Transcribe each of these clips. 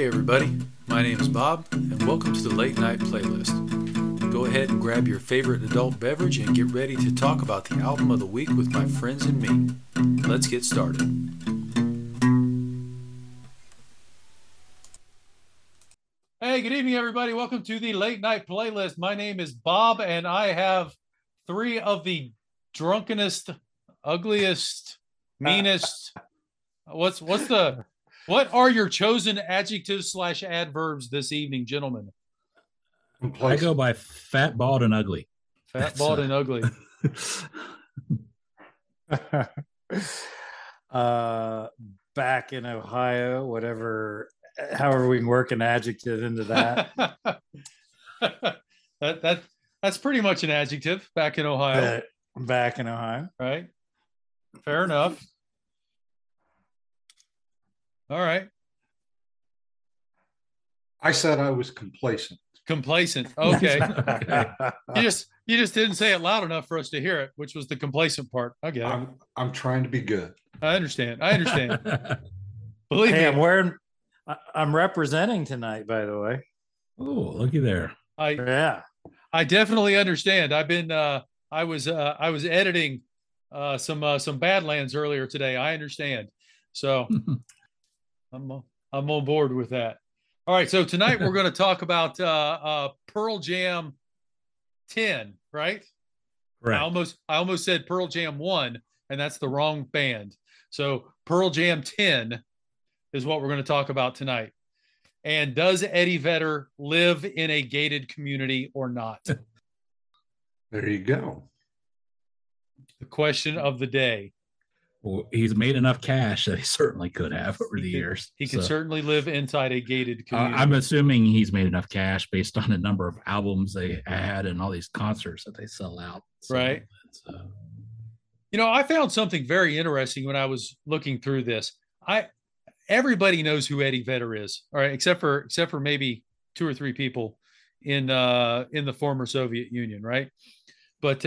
Hey everybody, my name is Bob, and welcome to the Late Night Playlist. Go ahead and grab your favorite adult beverage and get ready to talk about the album of the week with my friends and me. Let's get started. Hey, good evening everybody. Welcome to the Late Night Playlist. My name is Bob, and I have three of the drunkenest, ugliest, meanest... What are your chosen adjectives / adverbs this evening, gentlemen? I go by fat, bald, and ugly. Fat, bald, and ugly. Back in Ohio, however we can work an adjective into that. That's pretty much an adjective, back in Ohio. Back in Ohio. Right. Fair enough. All right. I said I was complacent. Okay. Okay. You just didn't say it loud enough for us to hear it, which was the complacent part. I get it. I'm trying to be good. I understand. Believe me. I'm representing tonight, by the way. Oh, looky there. I definitely understand. I've been. I was editing some Badlands earlier today. I understand. So. I'm on board with that. All right, so tonight we're going to talk about Pearl Jam 10, right? Right. I almost said Pearl Jam 1, and that's the wrong band. So Pearl Jam 10 is what we're going to talk about tonight. And does Eddie Vedder live in a gated community or not? There you go. The question of the day. Well, he's made enough cash that he certainly could have over the years. He can certainly live inside a gated community. I'm assuming he's made enough cash based on the number of albums they had and all these concerts that they sell out. So, right. You know, I found something very interesting when I was looking through this. Everybody knows who Eddie Vedder is, all right, except for maybe two or three people in the former Soviet Union, right? But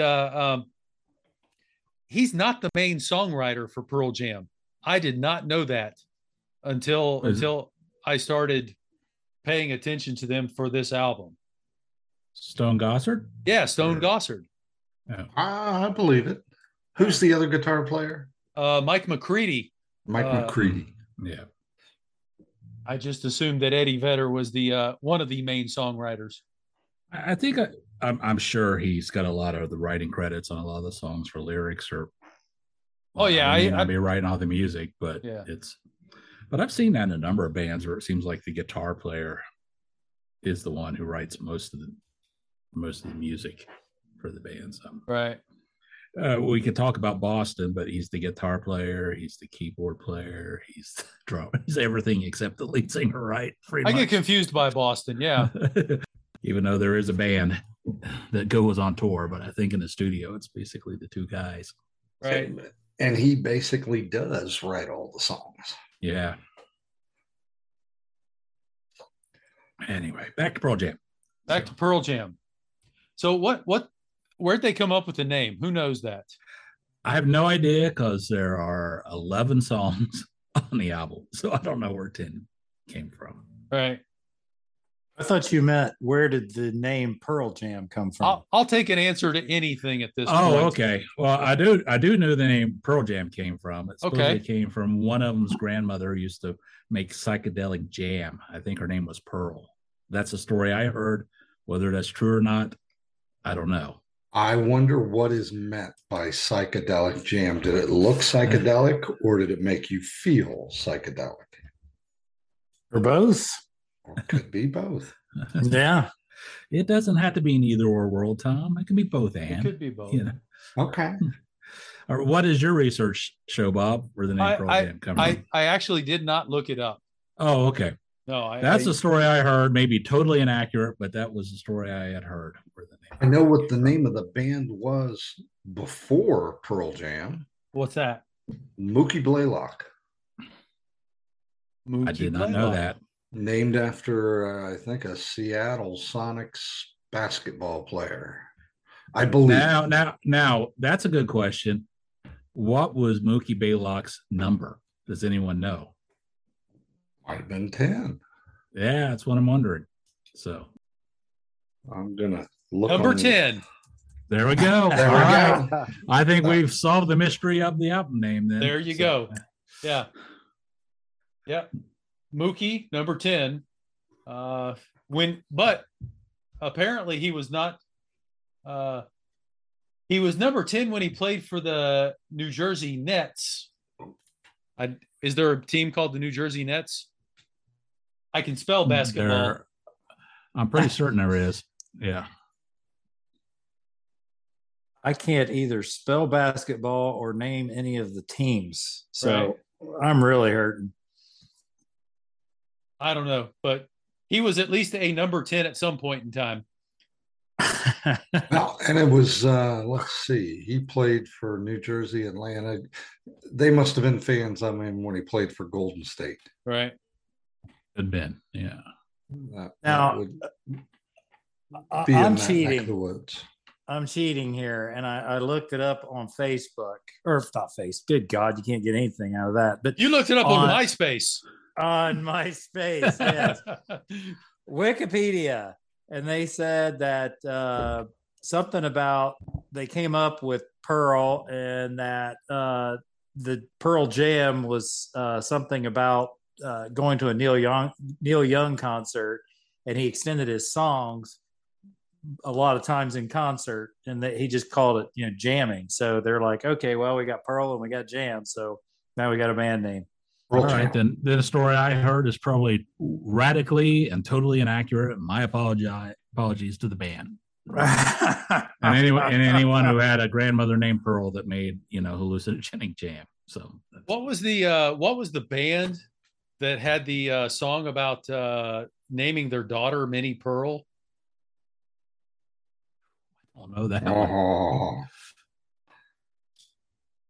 he's not the main songwriter for Pearl Jam. I did not know that until I started paying attention to them for this album. Stone Gossard? Yeah, Stone Gossard. Yeah. I believe it. Who's the other guitar player? Mike McCready. Mike McCready. Yeah. I just assumed that Eddie Vedder was the one of the main songwriters. I think I'm sure he's got a lot of the writing credits on a lot of the songs for lyrics or. Oh yeah, I'd be writing all the music, but yeah. But I've seen that in a number of bands where it seems like the guitar player is the one who writes most of the music for the band. So. Right. We could talk about Boston, but he's the guitar player, he's the keyboard player, he's the drummer, he's everything except the lead singer, right? I get confused by Boston, yeah. Even though there is a band that goes on tour, but I think in the studio, it's basically the two guys. Right. And he basically does write all the songs. Yeah. Anyway, back to Pearl Jam. So where'd they come up with the name? Who knows that? I have no idea because there are 11 songs on the album. So I don't know where 10 came from. Right. I thought you meant where did the name Pearl Jam come from? I'll take an answer to anything at this point. Oh, okay. Well, I do know the name Pearl Jam came from. It came from one of them's grandmother who used to make psychedelic jam. I think her name was Pearl. That's a story I heard. Whether that's true or not, I don't know. I wonder what is meant by psychedelic jam. Did it look psychedelic or did it make you feel psychedelic? Or both? Or it could be both. Yeah. It doesn't have to be an either or world, Tom. It can be both and. It could be both. You know. Okay. Or what is your research show, Bob, where the name Pearl Jam comes from? I actually did not look it up. Oh, okay. No, that's a story I heard, maybe totally inaccurate, but that was the story I had heard. I know what the name of the band was before Pearl Jam. What's that? Mookie Blaylock. I did not know that. Named after, I think, a Seattle Sonics basketball player, I believe. Now, that's a good question. What was Mookie Blaylock's number? Does anyone know? Might have been 10. Yeah, that's what I'm wondering. So I'm gonna look number 10. There we go. There we go. I think we've solved the mystery of the album name then. There you go. Yeah. Yep. Mookie, number 10. But apparently he was not he was number 10 when he played for the New Jersey Nets. Is there a team called the New Jersey Nets? I can spell basketball. I'm pretty certain there is. Yeah. I can't either spell basketball or name any of the teams. So right. I'm really hurting. I don't know, but he was at least a number 10 at some point in time. Well, and it was, let's see, he played for New Jersey, Atlanta. They must have been fans of him when he played for Golden State. Right. Could have been, yeah. I'm cheating. I'm cheating here, and I looked it up on Facebook, or not Facebook. Good God, you can't get anything out of that. But you looked it up on MySpace. On MySpace, yes. Wikipedia, and they said that something about they came up with Pearl, and that the Pearl Jam was something about going to a Neil Young concert, and he extended his songs a lot of times in concert, and that he just called it, you know, jamming. So they're like, okay, well, we got Pearl and we got Jam, so now we got a band name. All right, then a story I heard is probably radically and totally inaccurate. My apologies to the band. Right. and anyone who had a grandmother named Pearl that made, you know, hallucinogenic jam. So what was the band that had the song about naming their daughter Minnie Pearl? I don't know that.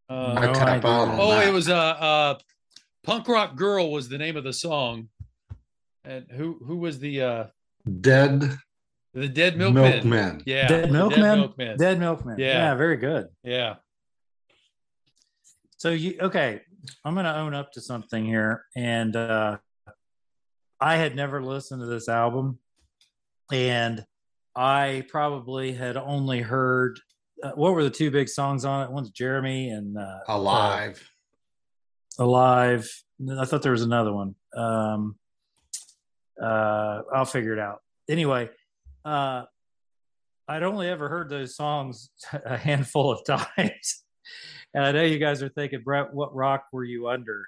Oh. It was Punk Rock Girl was the name of the song, and who was the Dead Milkman? Yeah, Dead Milkman. Yeah, very good. Yeah. So I'm going to own up to something here, and I had never listened to this album, and I probably had only heard what were the two big songs on it? One's Jeremy and Alive. I thought there was another one. I'll figure it out. Anyway, I'd only ever heard those songs a handful of times. And I know you guys are thinking, Brett, what rock were you under?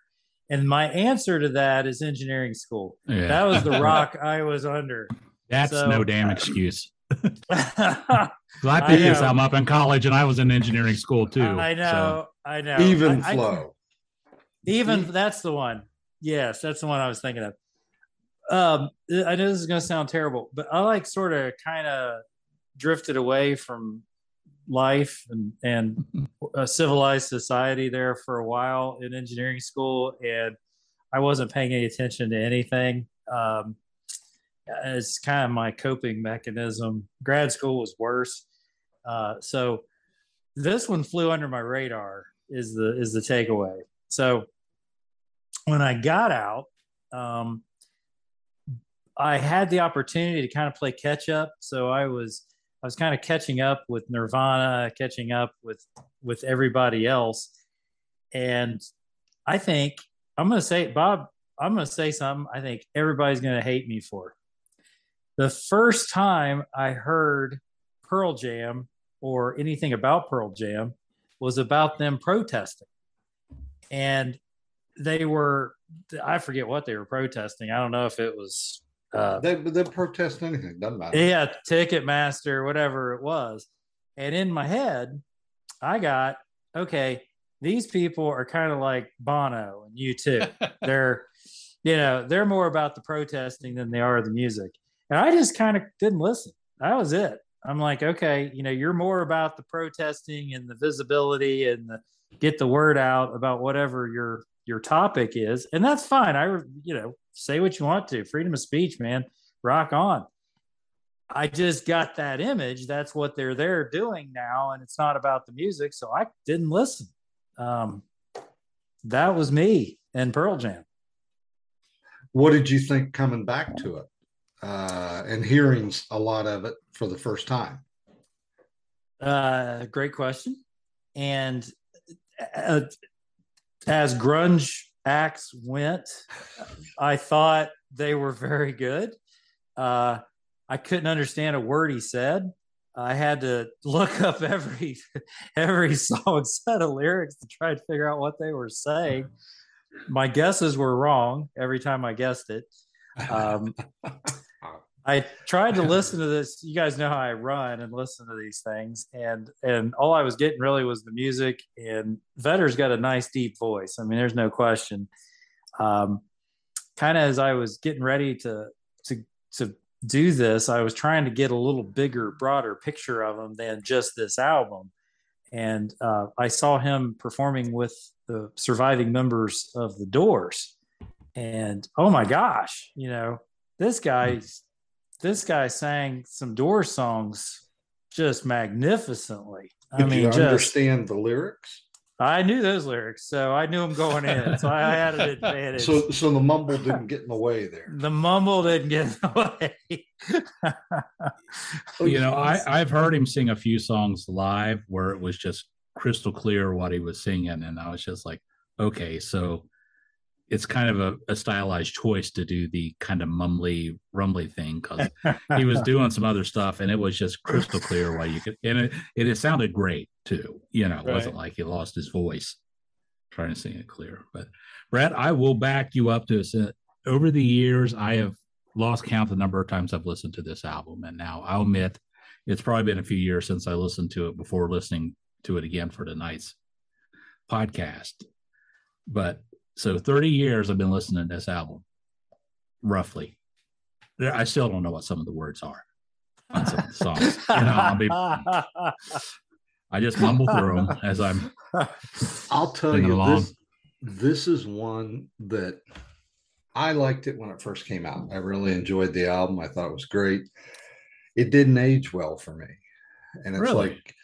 And my answer to that is engineering school. Yeah. That was the rock I was under. That's no damn excuse. I think this, I'm up in college and I was in engineering school too. I know. Even Flow. Even that's the one. Yes, that's the one I was thinking of. I know this is going to sound terrible, but I like sort of kind of drifted away from life and a civilized society there for a while in engineering school, and I wasn't paying any attention to anything. It's kind of my coping mechanism. Grad school was worse. So this one flew under my radar is the takeaway. So when I got out, I had the opportunity to kind of play catch up. So I was kind of catching up with Nirvana, catching up with everybody else. And I think I'm going to say, Bob, I'm going to say something I think everybody's going to hate me for. The first time I heard Pearl Jam or anything about Pearl Jam was about them protesting. And they were, I forget what they were protesting. I don't know if it was. They protest anything, doesn't matter. Yeah, Ticketmaster, whatever it was. And in my head, I got, okay, these people are kind of like Bono and U2. They're more about the protesting than they are the music. And I just kind of didn't listen. That was it. I'm like, okay, you're more about the protesting and the visibility and the get the word out about whatever your topic is. And that's fine. Say what you want to. Freedom of speech, man. Rock on. I just got that image. That's what they're there doing now. And it's not about the music. So I didn't listen. That was me and Pearl Jam. What did you think coming back to it and hearing a lot of it for the first time? Great question. And as grunge acts went, I thought they were very good. I couldn't understand a word he said. I had to look up every song set of lyrics to try to figure out what they were saying. My guesses were wrong every time I guessed it. I tried to listen to this. You guys know how I run and listen to these things. And all I was getting really was the music. And Vedder's got a nice, deep voice. I mean, there's no question. Kind of as I was getting ready to do this, I was trying to get a little bigger, broader picture of him than just this album. And I saw him performing with the surviving members of The Doors. And oh my gosh, you know, this guy sang some Doors songs just magnificently. Did you understand the lyrics? I knew those lyrics, so I knew them going in. So I had an advantage. So the mumble didn't get in the way there. The mumble didn't get in the way. You know, I've heard him sing a few songs live where it was just crystal clear what he was singing, and I was just like, okay, so it's kind of a stylized choice to do the kind of mumbly, rumbly thing because he was doing some other stuff, and it was just crystal clear why you could, and it sounded great too. You know, it wasn't like he lost his voice trying to sing it clear. But Brett, I will back you up to this. Over the years, I have lost count the number of times I've listened to this album, and now I'll admit it's probably been a few years since I listened to it before listening to it again for tonight's podcast, but. So 30 years I've been listening to this album, roughly. I still don't know what some of the words are on some of the songs. You know, I just mumble through them as I'm. I'll tell you, this is one that I liked it when it first came out. I really enjoyed the album. I thought it was great. It didn't age well for me. And it's really? Like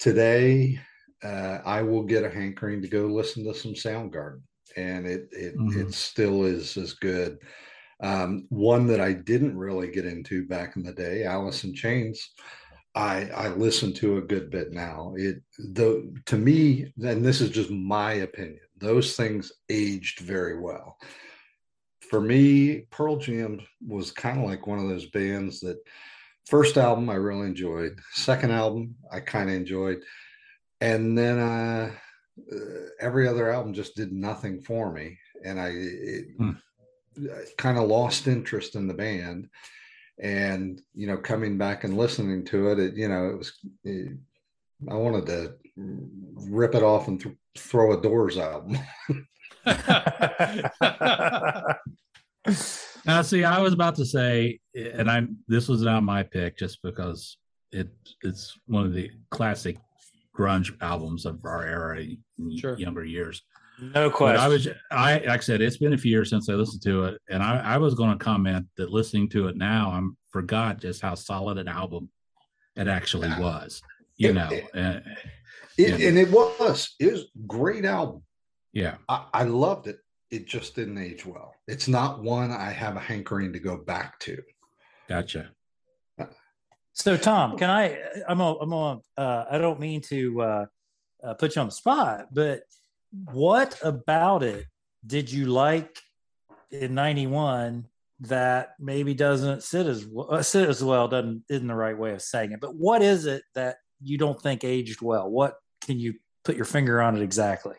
today, I will get a hankering to go listen to some Soundgarden. And it still is as good. One that I didn't really get into back in the day, Alice in Chains, I listen to a good bit now. To me, and this is just my opinion, those things aged very well. For me, Pearl Jam was kind of like one of those bands that first album I really enjoyed, second album I kind of enjoyed, and then every other album just did nothing for me, and I kind of lost interest in the band. And you know, coming back and listening to it, you know, it was I wanted to rip it off and throw a Doors album. Now, see, I was about to say, and this was not my pick just because it's one of the classic grunge albums of our era, sure. Younger years, no question. But like I said, it's been a few years since I listened to it, and I was going to comment that listening to it now, I forgot just how solid an album it actually was. It was a great album. Yeah, I loved it. It just didn't age well. It's not one I have a hankering to go back to. Gotcha. So Tom, can I don't mean to put you on the spot, but what about it did you like in 91 that maybe doesn't sit as well, isn't the right way of saying it, but what is it that you don't think aged well? What can you put your finger on it exactly?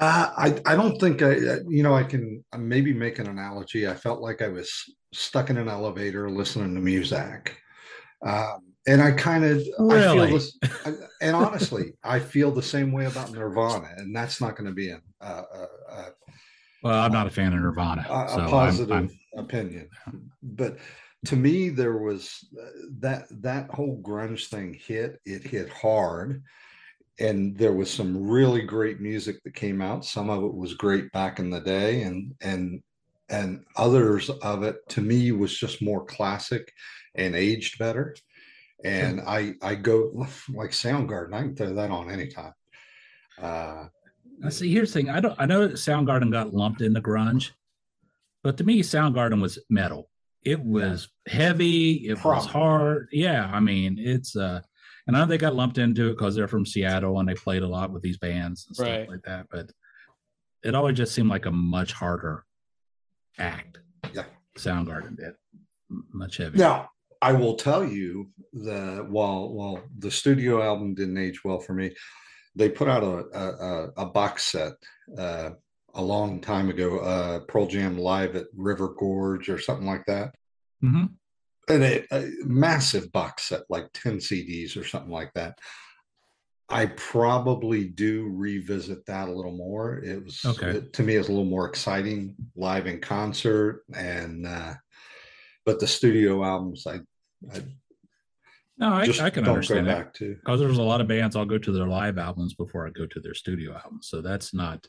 I don't think I can maybe make an analogy. I felt like I was stuck in an elevator listening to Muzak. And I kind of really? I feel this, and honestly, I feel the same way about Nirvana, and that's not going to be I'm not a fan of Nirvana. A positive opinion, but to me, there was that whole grunge thing hit. It hit hard, and there was some really great music that came out. Some of it was great back in the day, and others of it to me was just more classic and aged better. And I go like Soundgarden, I can throw that on anytime. See, here's the thing, I know that Soundgarden got lumped into grunge, But to me, Soundgarden was metal. It was heavy. It was hard. Yeah, I mean, it's and I know they got lumped into it because they're from Seattle and they played a lot with these bands and stuff like that. But it always just seemed like a much harder act. Yeah, Soundgarden did much heavier. Now, I will tell you that while the studio album didn't age well for me, they put out a box set a long time ago, Pearl Jam Live at River Gorge or something like that. Mm-hmm. And a massive box set, like 10 CDs or something like that. I probably do revisit that a little more. It was, to me, it's a little more exciting live in concert. And, but the studio albums, I can understand that because there's a lot of bands. I'll go to their live albums before I go to their studio albums. So that's not,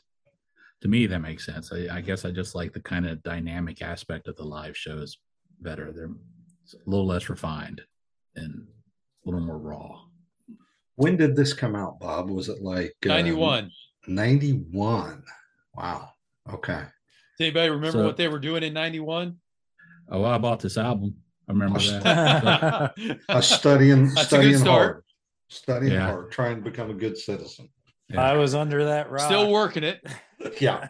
to me, that makes sense. I guess I just like the kind of dynamic aspect of the live shows better. They're a little less refined and a little more raw. When did this come out, Bob? Was it like 91? 91. Wow. Okay. Does anybody remember what they were doing in 91? Oh, I bought this album. I remember that. Studying hard. Studying hard. Trying to become a good citizen. Yeah. I was under that rock. Still working it. Yeah.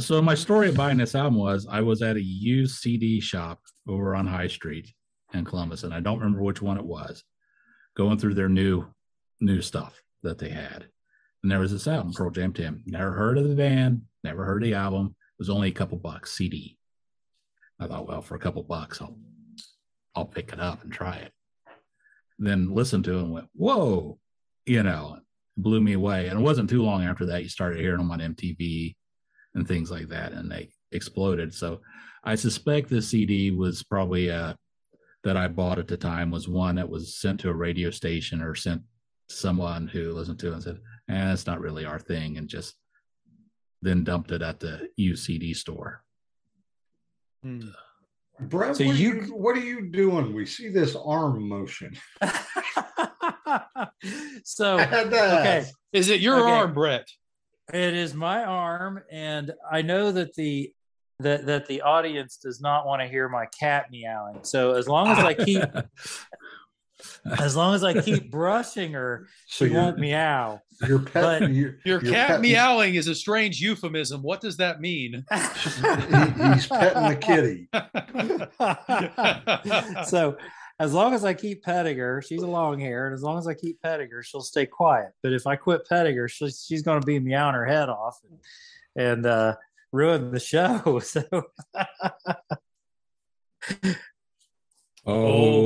So my story of buying this album was I was at a used CD shop over on High Street in Columbus, and I don't remember which one it was, going through their new stuff that they had. And there was this album, Pearl Jam 10. Never heard of the band, never heard of the album. It was only a couple bucks CD. I thought, well, for a couple bucks, I'll pick it up and try it. Then listened to it and went, whoa, it blew me away. And it wasn't too long after that, you started hearing them on MTV and things like that, and they exploded. So I suspect this CD was probably that I bought at the time was one that was sent to a radio station or sent to someone who listened to it and said, it's not really our thing, and just then dumped it at the UCD store. Brett, so what are you doing? We see this arm motion. So, okay. Is it your arm, Brett? It is my arm, and I know that the audience does not want to hear my cat meowing. So as long as I keep brushing her, she won't meow. Your cat meowing is a strange euphemism. What does that mean? He's petting the kitty. So as long as I keep petting her, she's a long hair, and as long as I keep petting her, she'll stay quiet. But if I quit petting her, she's going to be meowing her head off and ruined the show. So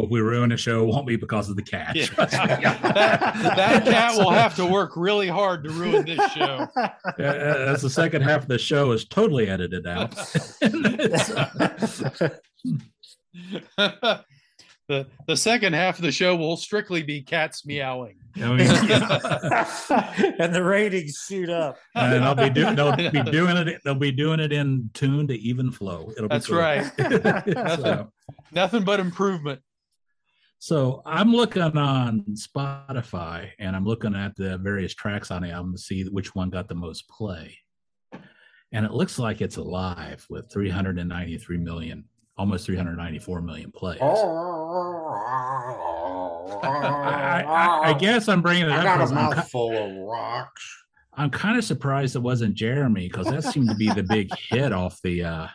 we ruin the show, won't be because of the cat. Yeah. that cat will have to work really hard to ruin this show. Yeah, that's the second half of the show is totally edited out. The second half of the show will strictly be cats meowing. And the ratings shoot up. And they'll be doing it in tune to even flow. That's right. Nothing but improvement. So I'm looking on Spotify, and I'm looking at the various tracks on the album to see which one got the most play. And it looks like it's alive with 393 million. Almost 394 million plays. I guess I'm bringing it up. I got a mouthful of rocks. I'm kind of surprised it wasn't Jeremy, because that seemed to be the big hit off the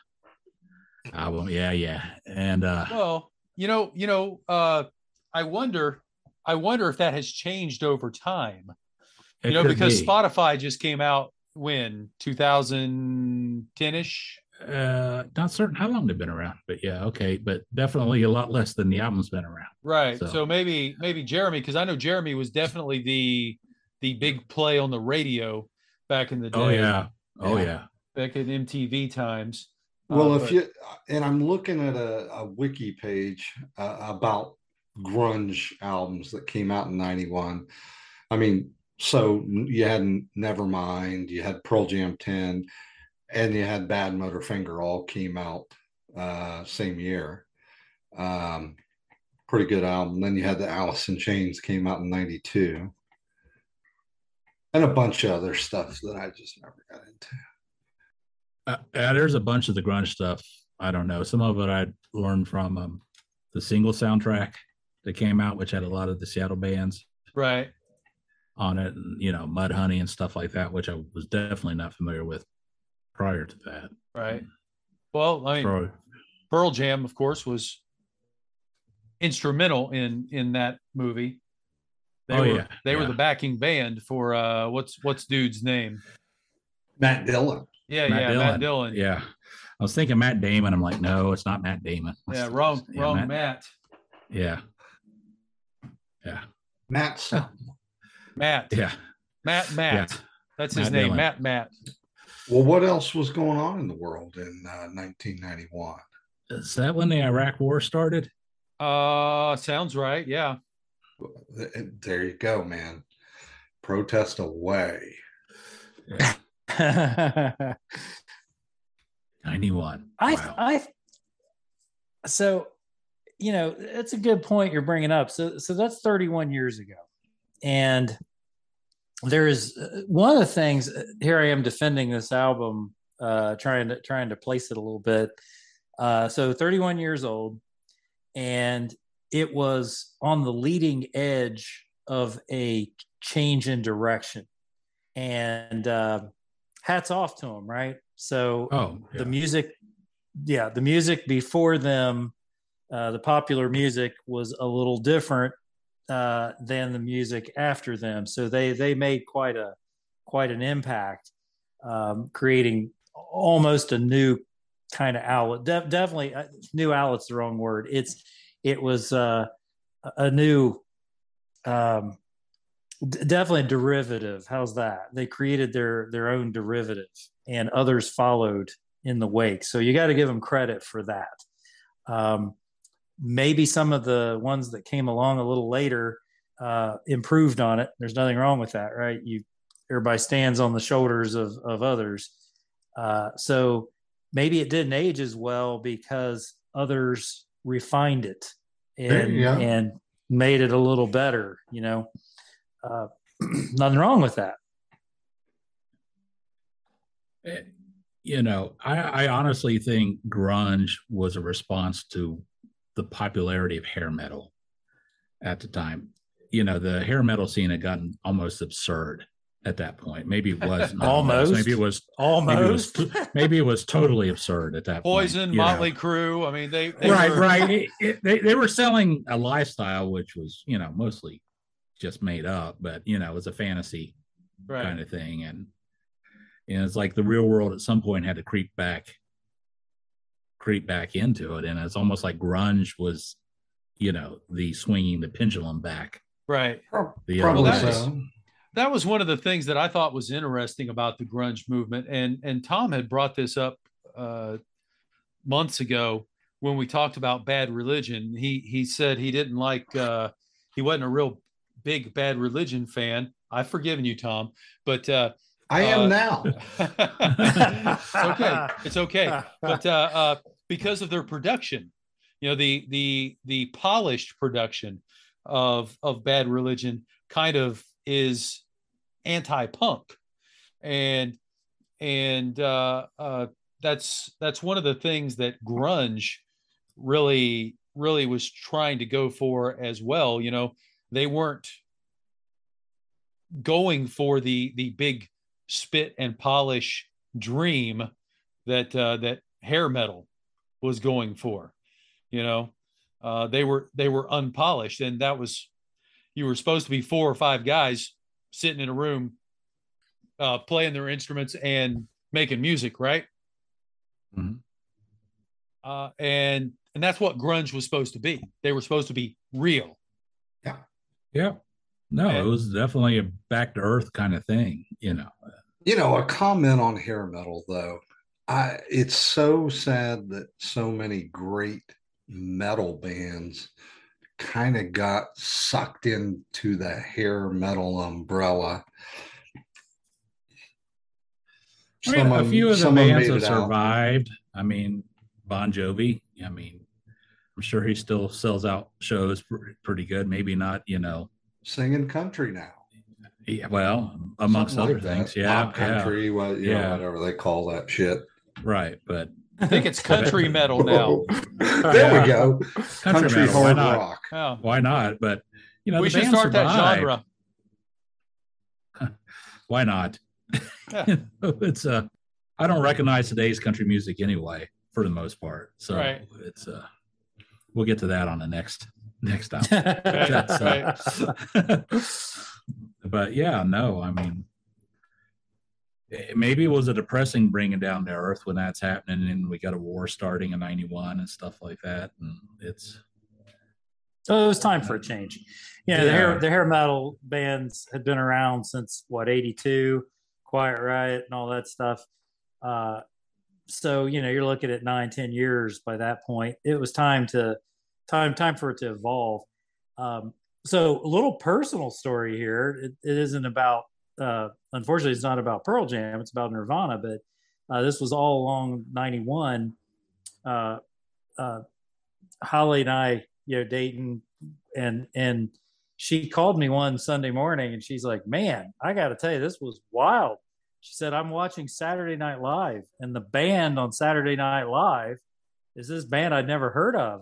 album. Yeah. And well, I wonder if that has changed over time. Because Spotify just came out when 2010-ish. Not certain how long they've been around, but but definitely a lot less than the album's been around, right? So maybe Jeremy, because I know Jeremy was definitely the big play on the radio back in the day. Oh yeah, back in MTV times. Well, I'm looking at a wiki page about grunge albums that came out in 91. I mean, so you had Nevermind, you had Pearl Jam 10. And you had Bad Motorfinger, all came out same year. Pretty good album. Then you had the Alice in Chains came out in 92. And a bunch of other stuff that I just never got into. There's a bunch of the grunge stuff. I don't know. Some of it I learned from the single soundtrack that came out, which had a lot of the Seattle bands right on it, and, you know, Mudhoney and stuff like that, which I was definitely not familiar with prior to that. Right. Well, I mean, Pearl Jam, of course, was instrumental in that movie. They were the backing band for what's dude's name? Matt Dillon. Matt Dillon. Yeah. I was thinking Matt Damon. I'm like, no, it's not Matt Damon. Wrong Matt. Yeah. Yeah. Matt. Yeah. Matt. Yeah. That's his name. Dillon. Matt. Well, what else was going on in the world in 1991? Is that when the Iraq War started? Sounds right. Yeah. There you go, man. Protest away. Yeah. 91. So, you know, it's a good point you're bringing up. So that's 31 years ago. And there is one of the things here, I am defending this album, trying to place it a little bit. So 31 years old, and it was on the leading edge of a change in direction, and hats off to them, right? So the music before them, the popular music was a little different than the music after them. So they made quite an impact, creating almost a new kind of outlet. Definitely, new outlet's the wrong word. It was a new, definitely derivative. How's that? They created their own derivative, and others followed in the wake. So you got to give them credit for that. Maybe some of the ones that came along a little later improved on it. There's nothing wrong with that, right? Everybody stands on the shoulders of others. So maybe it didn't age as well because others refined it and made it a little better, you know. Nothing wrong with that. You know, I honestly think grunge was a response to the popularity of hair metal at the time. You know, the hair metal scene had gotten almost absurd at that point. Maybe it wasn't almost. Maybe it was totally absurd at that point. Poison, Motley Crue. I mean, they right. They were selling a lifestyle which was, you know, mostly just made up, but, you know, it was a fantasy kind of thing, and it's like the real world at some point had to creep back into it, and it's almost like grunge was, you know, the swinging the pendulum back. Right. Probably so. That was one of the things that I thought was interesting about the grunge movement, and Tom had brought this up months ago when we talked about Bad Religion. He said he didn't like he wasn't a real big Bad Religion fan. I've forgiven you, Tom, but I am now. It's okay. But because of their production, you know, the polished production of Bad Religion kind of is anti-punk, and that's one of the things that grunge really was trying to go for as well. You know, they weren't going for the big spit and polish dream that hair metal was going for. You know, they were unpolished, and that was, you were supposed to be four or five guys sitting in a room playing their instruments and making music, right? Mm-hmm. And that's what grunge was supposed to be. They were supposed to be real. Yeah. Yeah. No, it was definitely a back-to-earth kind of thing, you know. You know, a comment on hair metal, though. It's so sad that so many great metal bands kind of got sucked into the hair metal umbrella. A few of the bands have survived. I mean, Bon Jovi. I mean, I'm sure he still sells out shows pretty good. Maybe not, you know. Singing country now. Yeah, well, amongst other things. Yeah, pop country, whatever they call that shit. Right, but I think it's country metal now. We go. Country metal, hard rock. Yeah. Why not? But you know, we should start that genre. Why not? Yeah. It's I don't recognize today's country music anyway, for the most part. So right. It's we'll get to that on the next time. But yeah, no, I mean, maybe it was a depressing bringing down to earth when that's happening, and we got a war starting in 91 and stuff like that. And so it was time for a change. You know, yeah, the hair metal bands had been around since what, 82, Quiet Riot and all that stuff. So, you know, you're looking at 9-10 years by that point. It was time for it to evolve. So a little personal story here. It isn't about, unfortunately, it's not about Pearl Jam. It's about Nirvana, but this was all along 91. Holly and I, you know, dating, and she called me one Sunday morning and she's like, man, I got to tell you, this was wild. She said, I'm watching Saturday Night Live, and the band on Saturday Night Live is this band I'd never heard of.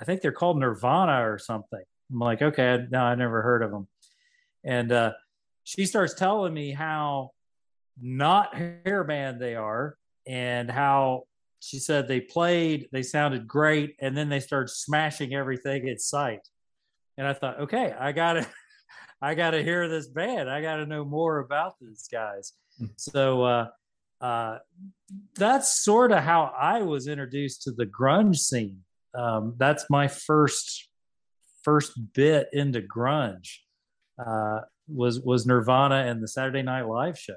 I think they're called Nirvana or something. I'm like, okay, no, I never heard of them. And she starts telling me how not hair band they are, and how she said they sounded great, and then they started smashing everything in sight. And I thought, okay, I gotta hear this band. I gotta know more about these guys. So that's sort of how I was introduced to the grunge scene. That's my first bit into grunge was Nirvana and the Saturday Night Live show.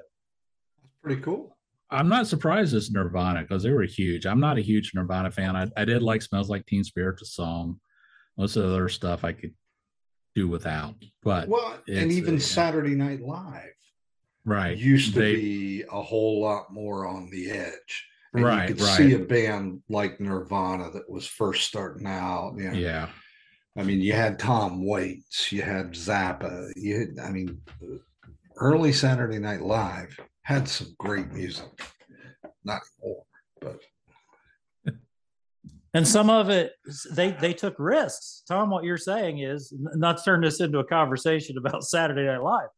That's pretty cool. I'm not surprised it's Nirvana because they were huge. I'm not a huge Nirvana fan. I did like Smells Like Teen Spirit, the song. Most of the other stuff I could do without. But Saturday Night Live used to be a whole lot more on the edge. And you could see a band like Nirvana that was first starting out. You know, yeah. I mean, you had Tom Waits, you had Zappa. Early Saturday Night Live had some great music. Not more, but. And some of it, they took risks. Tom, what you're saying is, not to turn this into a conversation about Saturday Night Live,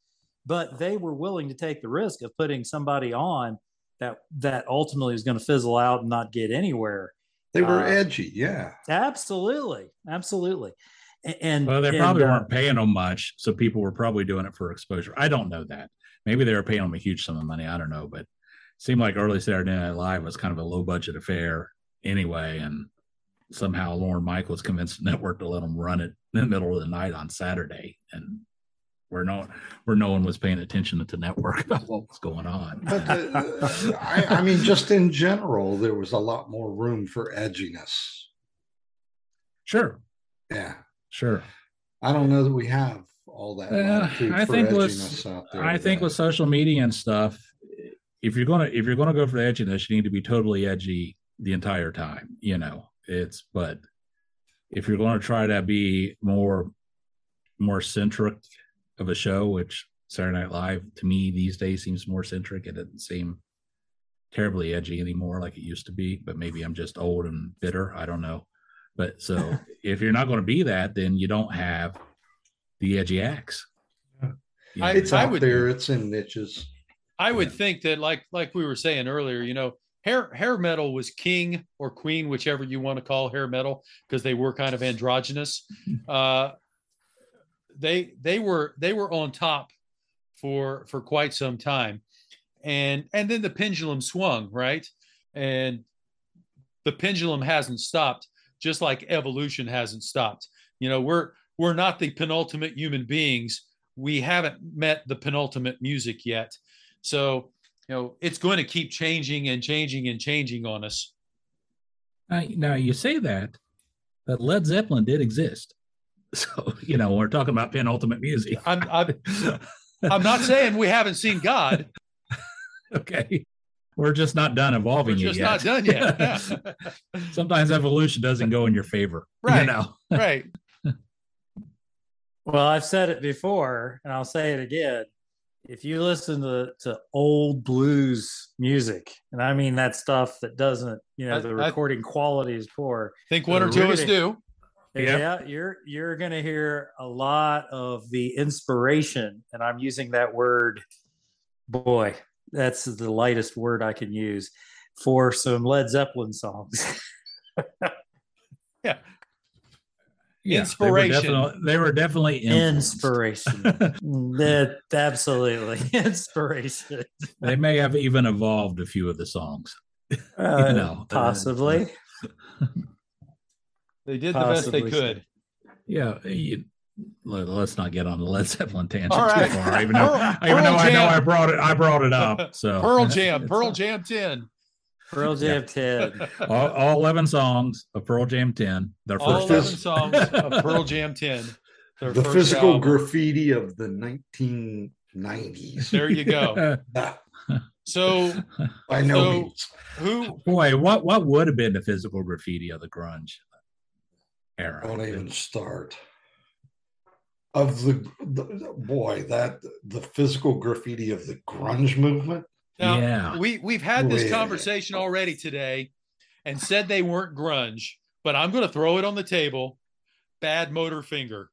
but they were willing to take the risk of putting somebody on that ultimately was going to fizzle out and not get anywhere. They were edgy, yeah. Absolutely. And they probably weren't paying them much, so people were probably doing it for exposure. I don't know that. Maybe they were paying them a huge sum of money. I don't know, but it seemed like early Saturday Night Live was kind of a low-budget affair anyway, and somehow Lorne Michaels convinced the network to let them run it in the middle of the night on Saturday, and where no one was paying attention at the network about what was going on. But just in general, there was a lot more room for edginess. Sure. Yeah. Sure. I don't know that we have all that. I think with social media and stuff, if you're gonna go for the edginess, you need to be totally edgy the entire time. You know, but if you're going to try to be more centric of a show, which Saturday Night Live to me these days seems more centric. It doesn't seem terribly edgy anymore like it used to be, but maybe I'm just old and bitter. I don't know. But so if you're not going to be that, then you don't have the edgy acts. You know, it's in niches. I would think that like we were saying earlier, you know, hair metal was king or queen, whichever you want to call hair metal, because they were kind of androgynous. They were on top for quite some time, and then the pendulum swung, right? And the pendulum hasn't stopped, just like evolution hasn't stopped. You know, we're not the penultimate human beings. We haven't met the penultimate music yet. So, you know, it's going to keep changing and changing and changing on us. Now you say that, but Led Zeppelin did exist. So, you know, we're talking about penultimate music. I'm not saying we haven't seen God. Okay. We're just not done evolving yet. Yeah. Sometimes evolution doesn't go in your favor. Right. You know? Right. Well, I've said it before, and I'll say it again. if you listen to old blues music, and I mean that stuff that doesn't, you know, the recording quality is poor. I think one or two of us do. Yeah, you're going to hear a lot of the inspiration, and I'm using that word, boy, that's the lightest word I can use, for some Led Zeppelin songs. Yeah, inspiration. They were definitely inspiration. That absolutely inspiration. They may have even evolved a few of the songs. Possibly. They did possibly the best they could. Yeah. Let's not get on the Led Zeppelin tangent too far. I know I brought it up. So Pearl Jam 10. Pearl Jam 10. All 11 songs of Pearl Jam 10. The physical album. Graffiti of the 1990s. There you go. So I know what would have been the physical graffiti of the grunge era? Don't even start. Of the physical graffiti of the grunge movement. Now, we've had this conversation already today and said they weren't grunge, but I'm going to throw it on the table. Bad Motorfinger.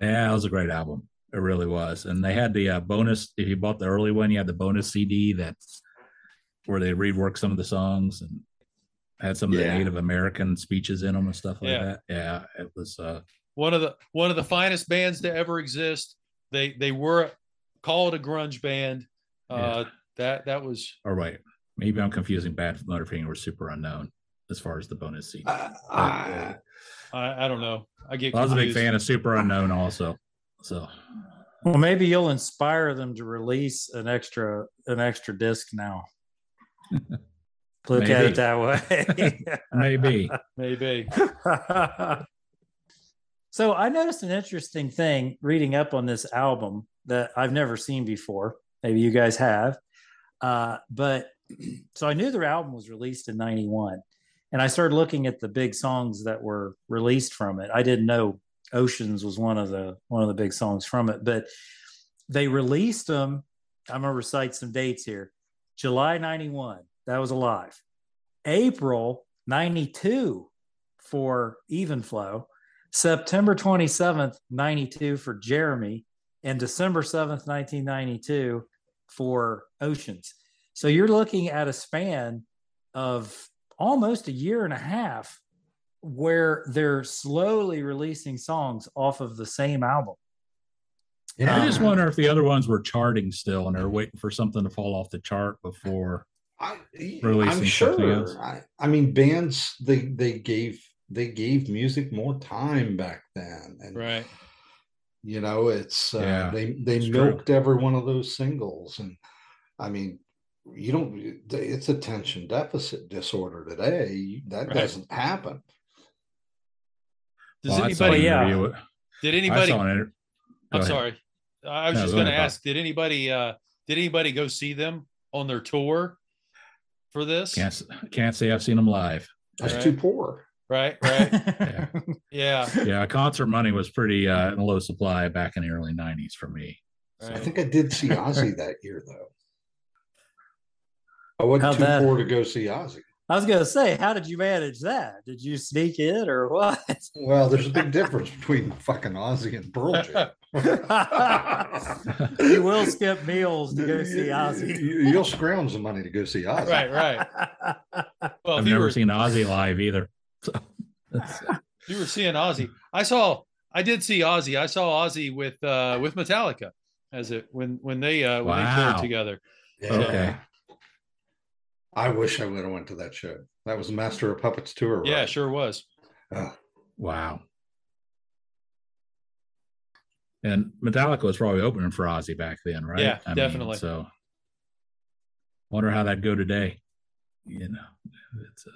Yeah, it was a great album. It really was. And they had the bonus. If you bought the early one, you had the bonus CD that's where they reworked some of the songs and had some of the Native American speeches in them and stuff like that. Yeah, it was one of the finest bands to ever exist. They were called a grunge band. That was all right. Maybe I'm confusing Bad Motorfinger with Super Unknown as far as the bonus CD. I don't know. I was a big fan of Super Unknown also. So, well, maybe you'll inspire them to release an extra disc now. Look at it that way. Maybe. So I noticed an interesting thing reading up on this album that I've never seen before. Maybe you guys have. So I knew their album was released in 91, and I started looking at the big songs that were released from it. I didn't know Oceans was one of the big songs from it, but they released them. I'm going to recite some dates here. July 91, that was Alive. April 92 for Even Flow. September 27th, 92 for Jeremy, and December 7th, 1992 for Oceans. So you're looking at a span of almost a year and a half where they're slowly releasing songs off of the same album. Yeah, I just wonder if the other ones were charting still and they're waiting for something to fall off the chart before releasing something else. I mean, bands they gave music more time back then, and right. You know, it's they milked every one of those singles, and I mean, you don't. It's attention deficit disorder today. That doesn't happen. Does anybody? Yeah. Did anybody? I'm sorry. I was just going to ask. Did anybody go see them on their tour for this? Can't say I've seen them live. That's too poor. Right. Yeah. Concert money was pretty in low supply back in the early 90s for me. Right. So. I think I did see Ozzy that year, though. I wasn't too poor to go see Ozzy. I was going to say, how did you manage that? Did you sneak in or what? Well, there's a big difference between fucking Ozzy and Pearl Jam. You will skip meals to go see Ozzy. You'll scrounge the money to go see Ozzy. Right. Well, I've never seen Ozzy live either. So you were seeing Ozzy. I did see Ozzy. I saw Ozzy with Metallica when they toured together. Yeah. Okay. I wish I would have went to that show. That was Master of Puppets tour. Right? Yeah, sure was. Wow. And Metallica was probably opening for Ozzy back then, right? Yeah, definitely. So, wonder how that'd go today. You know, it's a.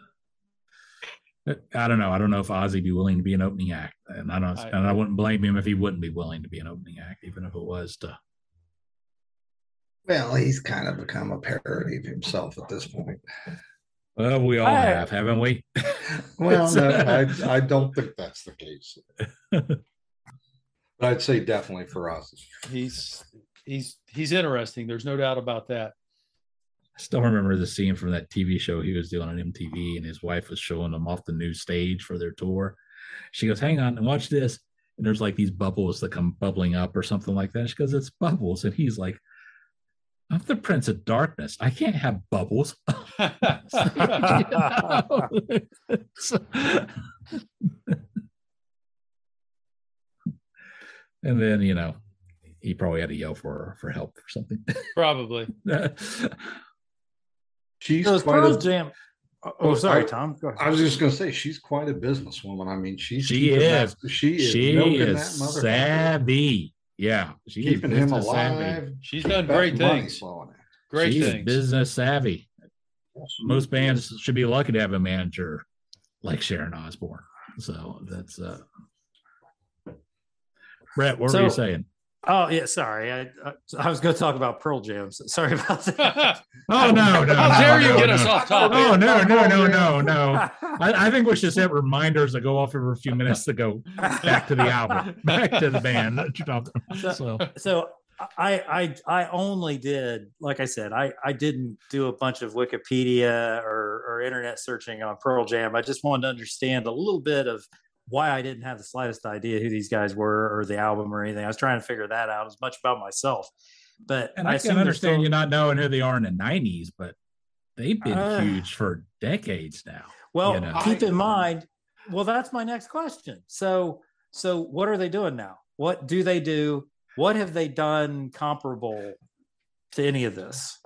I don't know. I don't know if Ozzy'd be willing to be an opening act, and I wouldn't blame him if he wouldn't be willing to be an opening act, even if it was to. Well, he's kind of become a parody of himself at this point. Well, we all have, haven't we? Well, no, I don't think that's the case. But I'd say definitely for Ozzy. He's he's interesting. There's no doubt about that. I still remember the scene from that TV show he was doing on MTV, and his wife was showing him off the new stage for their tour. She goes, hang on and watch this. And there's like these bubbles that come bubbling up or something like that. And she goes, it's bubbles. And he's like, I'm the Prince of Darkness. I can't have bubbles. And then, you know, he probably had to yell for help or something. Probably. She's Pearl Jam. Oh, sorry, Tom. Go ahead. I was just going to say, she's quite a businesswoman. I mean, she is. She is savvy. Yeah, she's keeping him alive. Savvy. She's done great things. Great things. She's business savvy. Most bands should be lucky to have a manager like Sharon Osbourne. So that's Brett. What were you saying? Oh, yeah, sorry. I was going to talk about Pearl Jam. Sorry about that. Oh, no. How dare you get us off topic? Oh, no. I think we should set reminders that go off every few minutes to go back to the album, back to the band. So I only did, like I said, I didn't do a bunch of Wikipedia or internet searching on Pearl Jam. I just wanted to understand a little bit of why I didn't have the slightest idea who these guys were or the album or anything. I was trying to figure that out as much about myself. And I can understand you not knowing who they are in the 90s, but they've been huge for decades now. Well, you know? Keep in mind, that's my next question. So what are they doing now? What do they do? What have they done comparable to any of this?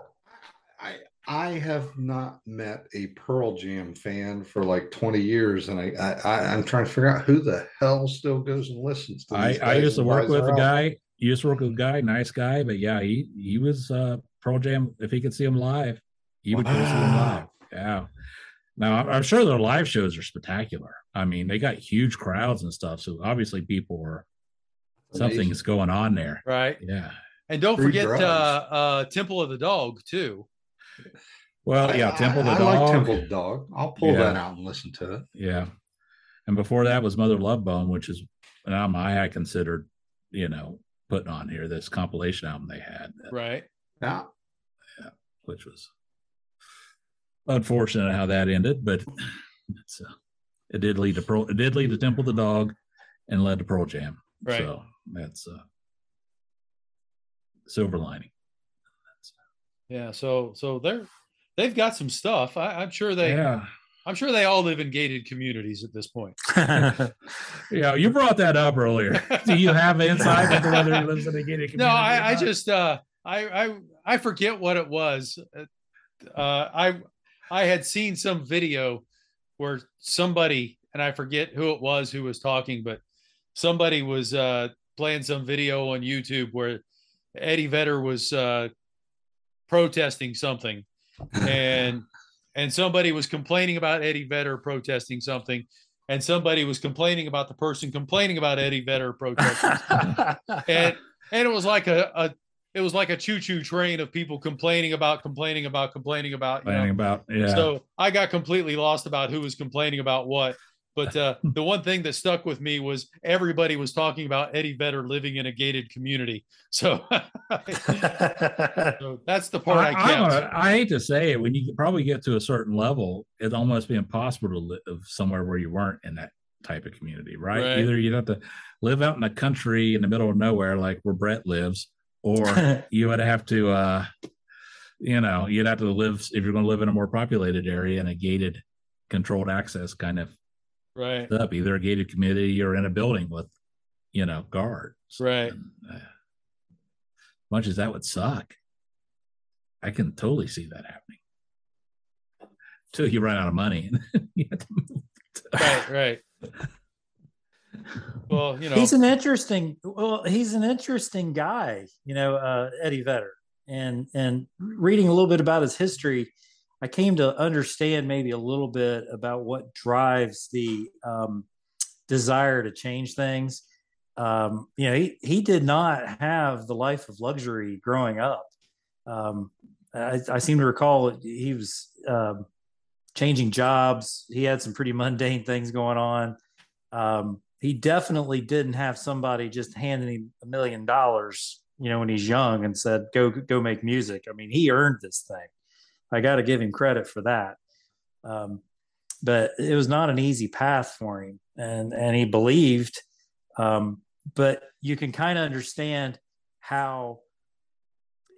I have not met a Pearl Jam fan for like 20 years, and I'm trying to figure out who the hell still goes and listens to these guys. I used to work with a guy, nice guy, but yeah, he was Pearl Jam. If he could see him live, he would go see him live. Yeah. Now I'm sure their live shows are spectacular. I mean, they got huge crowds and stuff, so obviously people are something's going on there, right? Yeah, and don't forget Temple of the Dog too. Well, yeah, Temple of the Dog. I like Temple of the Dog. I'll pull that out and listen to it. Yeah. And before that was Mother Love Bone, which is an album I considered, putting on here, this compilation album they had. Right. Yeah. Which was unfortunate how that ended, but it did lead to Pearl. It did lead to Temple of the Dog and led to Pearl Jam. Right. So that's silver lining. Yeah, so they've got some stuff. I'm sure they all live in gated communities at this point. Yeah, you brought that up earlier. Do you have insight into whether he lives in a gated community? No, I just I forget what it was. I had seen some video where somebody, and I forget who it was who was talking, but somebody was playing some video on YouTube where Eddie Vedder was protesting something, and somebody was complaining about Eddie Vedder protesting something, and somebody was complaining about the person complaining about Eddie Vedder protesting and it was like a choo-choo train of people complaining about. Yeah. So I got completely lost about who was complaining about what, but the one thing that stuck with me was everybody was talking about Eddie Vedder living in a gated community. So that's the part I hate to say it. When you probably get to a certain level, it'd almost be impossible to live somewhere where you weren't in that type of community, right? Either you'd have to live out in the country in the middle of nowhere, like where Brett lives, or you would have to, you'd have to live, if you're going to live in a more populated area, in a gated, controlled access kind of stuff, either a gated community or in a building with, guards. Right. And, much as that would suck, I can totally see that happening. Until you run out of money. Right. Well, he's an interesting guy, Eddie Vedder. And reading a little bit about his history, I came to understand maybe a little bit about what drives the desire to change things. He did not have the life of luxury growing up. I seem to recall he was changing jobs. He had some pretty mundane things going on. He definitely didn't have somebody just handing him $1 million you know, when he's young and said, go make music. I mean, he earned this thing. I got to give him credit for that. But it was not an easy path for him. And he believed, but you can kind of understand how,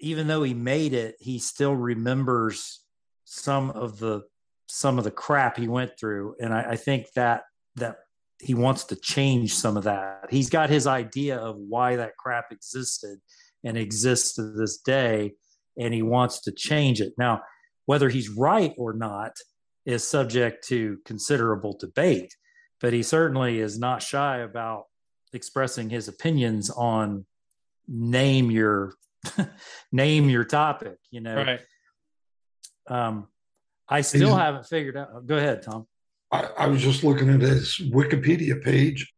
even though he made it, he still remembers some of the crap he went through. And I think that he wants to change some of that. He's got his idea of why that crap existed and exists to this day, and he wants to change it. Now, whether he's right or not is subject to considerable debate, but he certainly is not shy about expressing his opinions on name your topic, you know. Right. I still haven't figured out. Go ahead, Tom. I was just looking at his Wikipedia page.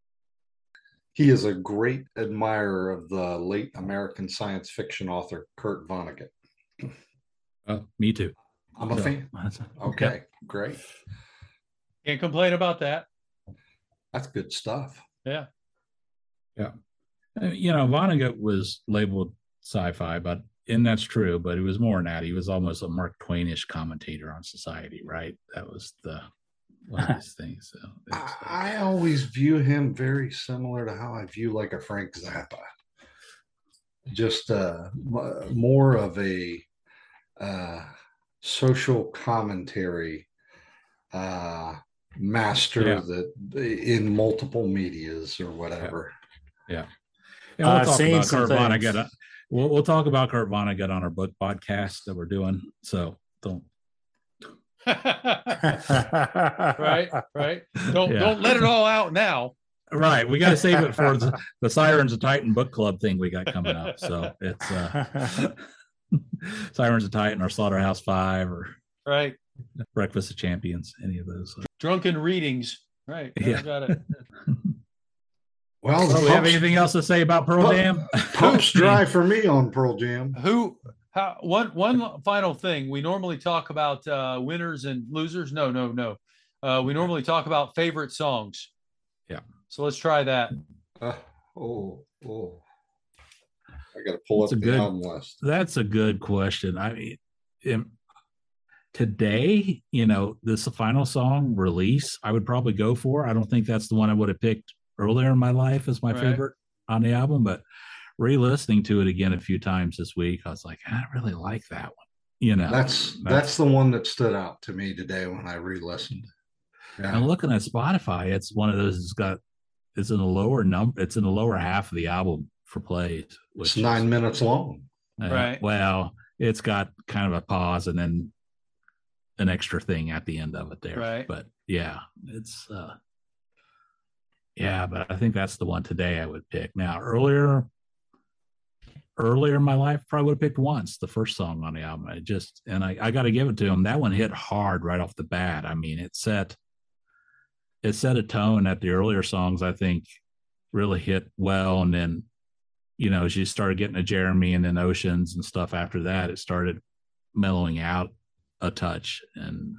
He is a great admirer of the late American science fiction author Kurt Vonnegut. Me too. I'm a fan. Okay, yep. Great. Can't complain about that. That's good stuff. Yeah. Yeah. You know, Vonnegut was labeled sci-fi, but and that's true, but it was more than that. He was almost a Mark Twain-ish commentator on society, right? That was one of his things. So I always view him very similar to how I view like a Frank Zappa. Just more of a social commentary master that in multiple medias or whatever. Yeah. Yeah, we'll talk about Kurt Vonnegut. We'll talk about Kurt Vonnegut on our book podcast that we're doing. So don't. right. Don't let it all out now. Right. We got to save it for the Sirens of Titan book club thing we got coming up. So it's Sirens of Titan or Slaughterhouse 5 or right. Breakfast of Champions, any of those. Drunken readings. Right. Yeah. Got it. Well, do we have anything else to say about Pearl Jam? Pump's dry for me on Pearl Jam. One final thing. We normally talk about winners and losers. No. We normally talk about favorite songs. Yeah. So let's try that. I got to pull up the album list. That's a good question. I mean, today, you know, this final song release, I would probably go for. I don't think that's the one I would have picked earlier in my life as my favorite on the album, but re-listening to it again a few times this week, I was like, I really like that one. You know, that's the one that stood out to me today when I re-listened. Yeah. And looking at Spotify, it's one of those it's in a lower number. It's in the lower half of the album for plays. It's 9 minutes long. Right. Well, it's got kind of a pause and then an extra thing at the end of it there. Right. But yeah, it's. Yeah, but I think that's the one today I would pick. Now, earlier in my life, probably would have picked Once, the first song on the album. I got to give it to him. That one hit hard right off the bat. I mean, it set a tone that the earlier songs, I think, really hit well. And then, you know, as you started getting to Jeremy and then Oceans and stuff after that, it started mellowing out a touch. And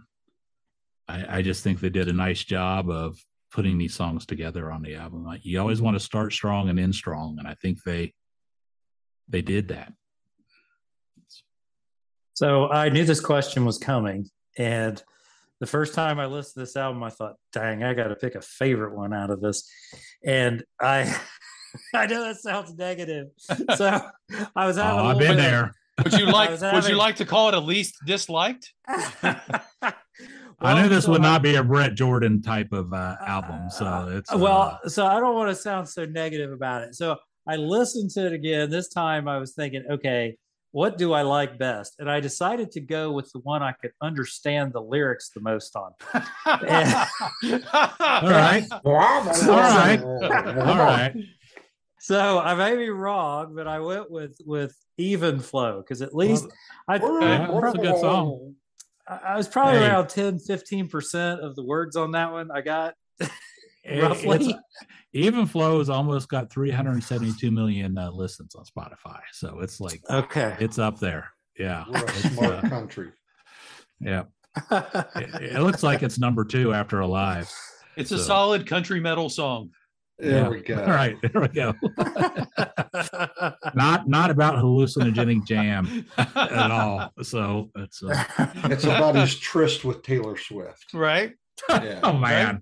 I just think they did a nice job of putting these songs together on the album. Like, you always want to start strong and end strong, and I think they did that. So I knew this question was coming, and the first time I listened to this album, I thought, dang, I got to pick a favorite one out of this. And I know that sounds negative. So I was having I've been there. Would you like to call it a least disliked? Well, I knew this would not be a Brett Jordan type of album. So it's so I don't want to sound so negative about it. So I listened to it again. This time I was thinking, okay, what do I like best? And I decided to go with the one I could understand the lyrics the most on. All right. So I may be wrong, but I went with Even Flow, because at least that's a good song. I was probably around 10-15% of the words on that one I got. Roughly. Even Flow has almost got 372 million listens on Spotify. So it's like, it's up there. Yeah. We're a smart country. Yeah. It looks like it's number 2 after Alive. It's a solid country metal song. There we go. All right, there we go. Not about hallucinogenic jam at all. So it's about his tryst with Taylor Swift, right? Yeah. Oh man,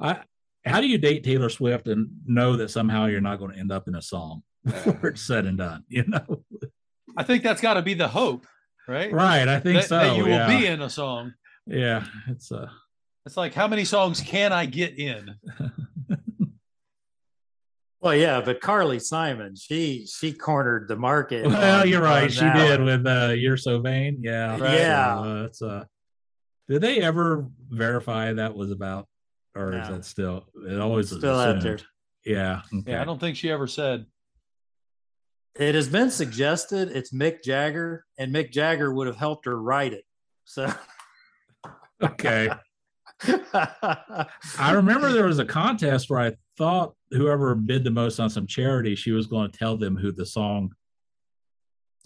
right? How do you date Taylor Swift and know that somehow you're not going to end up in a song before it's said and done? You know, I think that's got to be the hope, right? Right, I think that you will be in a song. Yeah, it's like how many songs can I get in? Well, yeah, but Carly Simon, she cornered the market. Well, you're right. She did with You're So Vain. Yeah. Right. Yeah. Did they ever verify that was about, or is that still, it always is still out there. Yeah. Okay. Yeah. I don't think she ever said. It has been suggested it's Mick Jagger, and Mick Jagger would have helped her write it. So. Okay. I remember there was a contest where I thought whoever bid the most on some charity, she was going to tell them who the song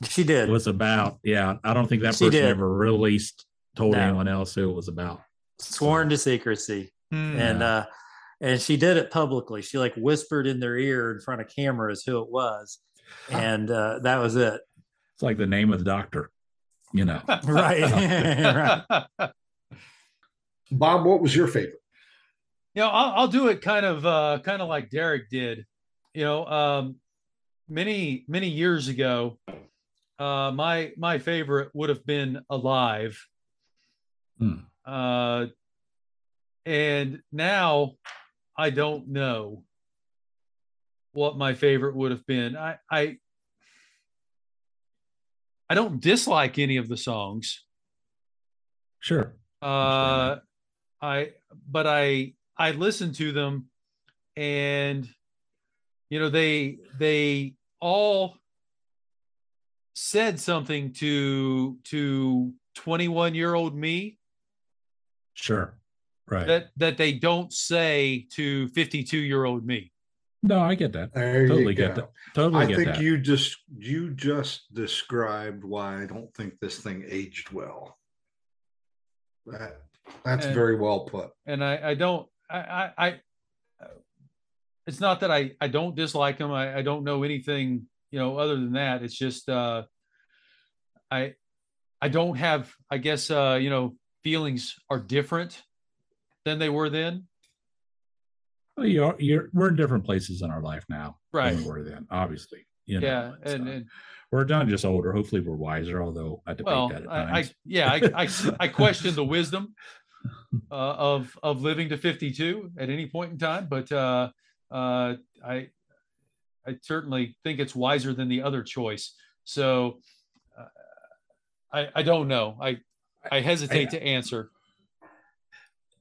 she did was about. Yeah, I don't think that person ever told anyone else who it was about. Sworn to secrecy, and she did it publicly. She like whispered in their ear in front of cameras who it was, and that was it. It's like the name of the doctor, you know? Right, right. Bob, what was your favorite? You know, I'll do it kind of like Derek did. You know, many years ago, my favorite would have been Alive. And now I don't know what my favorite would have been. I don't dislike any of the songs. Sure. I listen to them, and you know they all said something to 21-year-old me. Sure, right. That they don't say to 52-year-old me. No, I get that. I totally get that. You just described why I don't think this thing aged well. That's very well put. And it's not that I don't dislike them. I don't know anything, you know, other than that. It's just, I don't have, I guess, you know, feelings are different than they were then. Well, we're in different places in our life now. Right. Than we were then, obviously. You know, yeah. And we're not just older. Hopefully we're wiser, although I debate that at times. I question the wisdom of living to 52 at any point in time, but I certainly think it's wiser than the other choice. So I don't know. I hesitate to answer.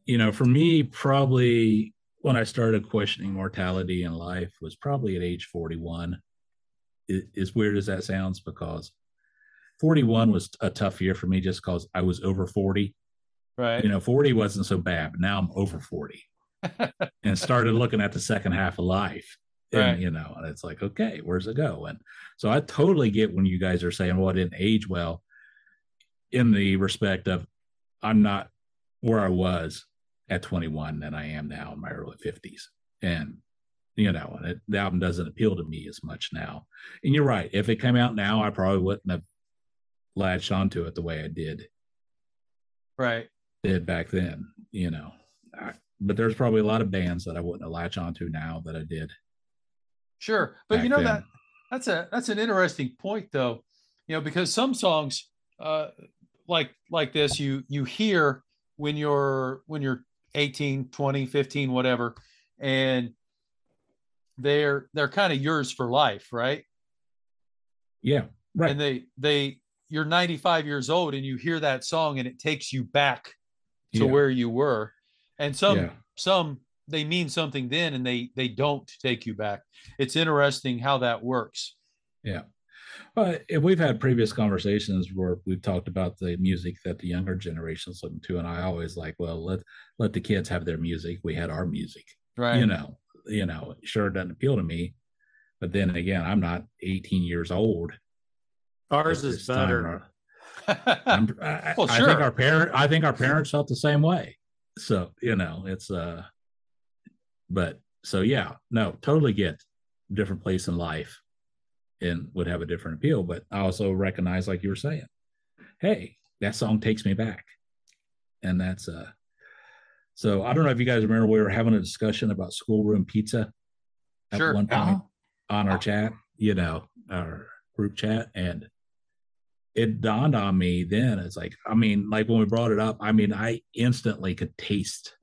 You know, for me, probably when I started questioning mortality in life was probably at age 41. As weird as that sounds, because 41 was a tough year for me just because I was over 40. Right. You know, 40 wasn't so bad, but now I'm over 40 and started looking at the second half of life. Right. And, you know, and it's like, okay, where's it go? And so I totally get when you guys are saying, well, I didn't age well, in the respect of I'm not where I was at 21 than I am now in my early 50s. And you know, and the album doesn't appeal to me as much now. And you're right. If it came out now, I probably wouldn't have latched onto it the way I did. Right. Did back then, you know. But there's probably a lot of bands that I wouldn't have latched onto now that I did. Sure. But you know, then. that's an interesting point though, you know, because some songs like this, you hear when you're 18, 20, 15, whatever. And they're kind of yours for life, right? Yeah, right. And you're 95 years old and you hear that song and it takes you back to where you were. And some they mean something then and they don't take you back. It's interesting how that works. Yeah. Well, we've had previous conversations where we've talked about the music that the younger generations listen to, and I always like, well, let the kids have their music. We had our music, right? You know, sure doesn't appeal to me, but then again, I'm not 18 years old. Ours is better. I think our parents felt the same way. So you know, it's but So yeah, no, totally get different place in life and would have a different appeal. But I also recognize, like you were saying, hey, that song takes me back. And that's so I don't know if you guys remember, we were having a discussion about schoolroom pizza at one point on our chat, you know, our group chat. And it dawned on me then, it's like, I mean, like when we brought it up, I mean, I instantly could taste.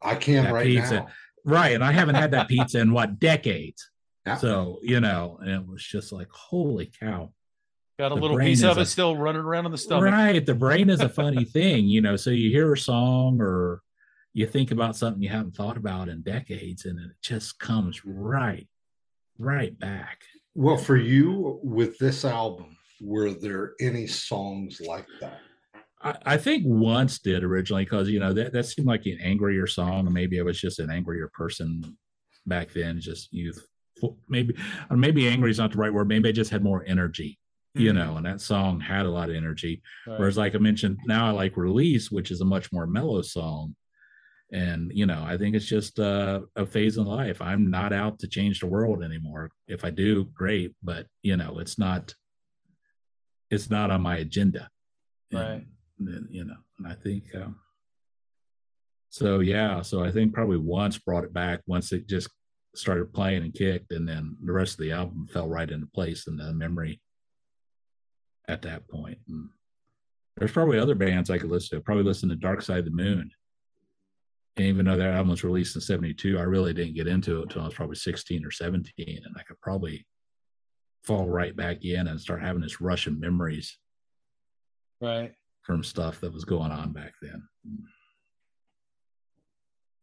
I can right pizza. Now. Right. And I haven't had that pizza in what, decades. Yeah. So, you know, and it was just like, holy cow. Got a little piece of it still running around in the stomach. Right. The brain is a funny thing, you know. So you hear a song or you think about something you haven't thought about in decades, and it just comes right back. Well, for you with this album, were there any songs like that? I think once did originally, because, you know, that seemed like an angrier song, or maybe I was just an angrier person back then, just youth. Maybe angry is not the right word. Maybe I just had more energy, you know, and that song had a lot of energy. Right. Whereas, like I mentioned, now I like Release, which is a much more mellow song. And, you know, I think it's just a phase in life. I'm not out to change the world anymore. If I do, great. But, you know, it's not on my agenda. Right. And, you know, and I think, so, yeah. So I think probably once brought it back, once it just started playing and kicked, and then the rest of the album fell right into place in the memory at that point. And there's probably other bands I could listen to. Probably listen to Dark Side of the Moon. And even though their album was released in 1972, I really didn't get into it until I was probably 16 or 17. And I could probably fall right back in and start having this rush of memories. Right. From stuff that was going on back then.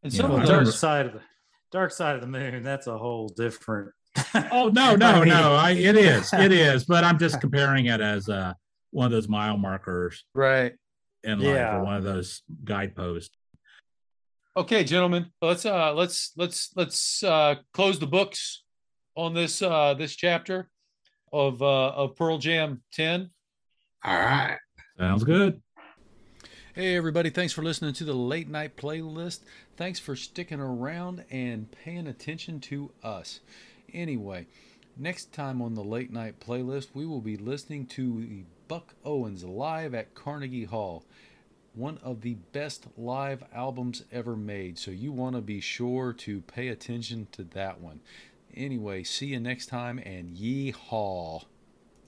And so Dark Side of the Moon, that's a whole different. Oh, no. It is. But I'm just comparing it as one of those mile markers. Right. And like one of those guideposts. Okay, gentlemen, let's close the books on this this chapter of Pearl Jam 10. All right. Sounds good. Hey, everybody. Thanks for listening to the Late Night Playlist. Thanks for sticking around and paying attention to us. Anyway, next time on the Late Night Playlist, we will be listening to Buck Owens live at Carnegie Hall. One of the best live albums ever made. So you want to be sure to pay attention to that one. Anyway, see you next time, and yee-haw.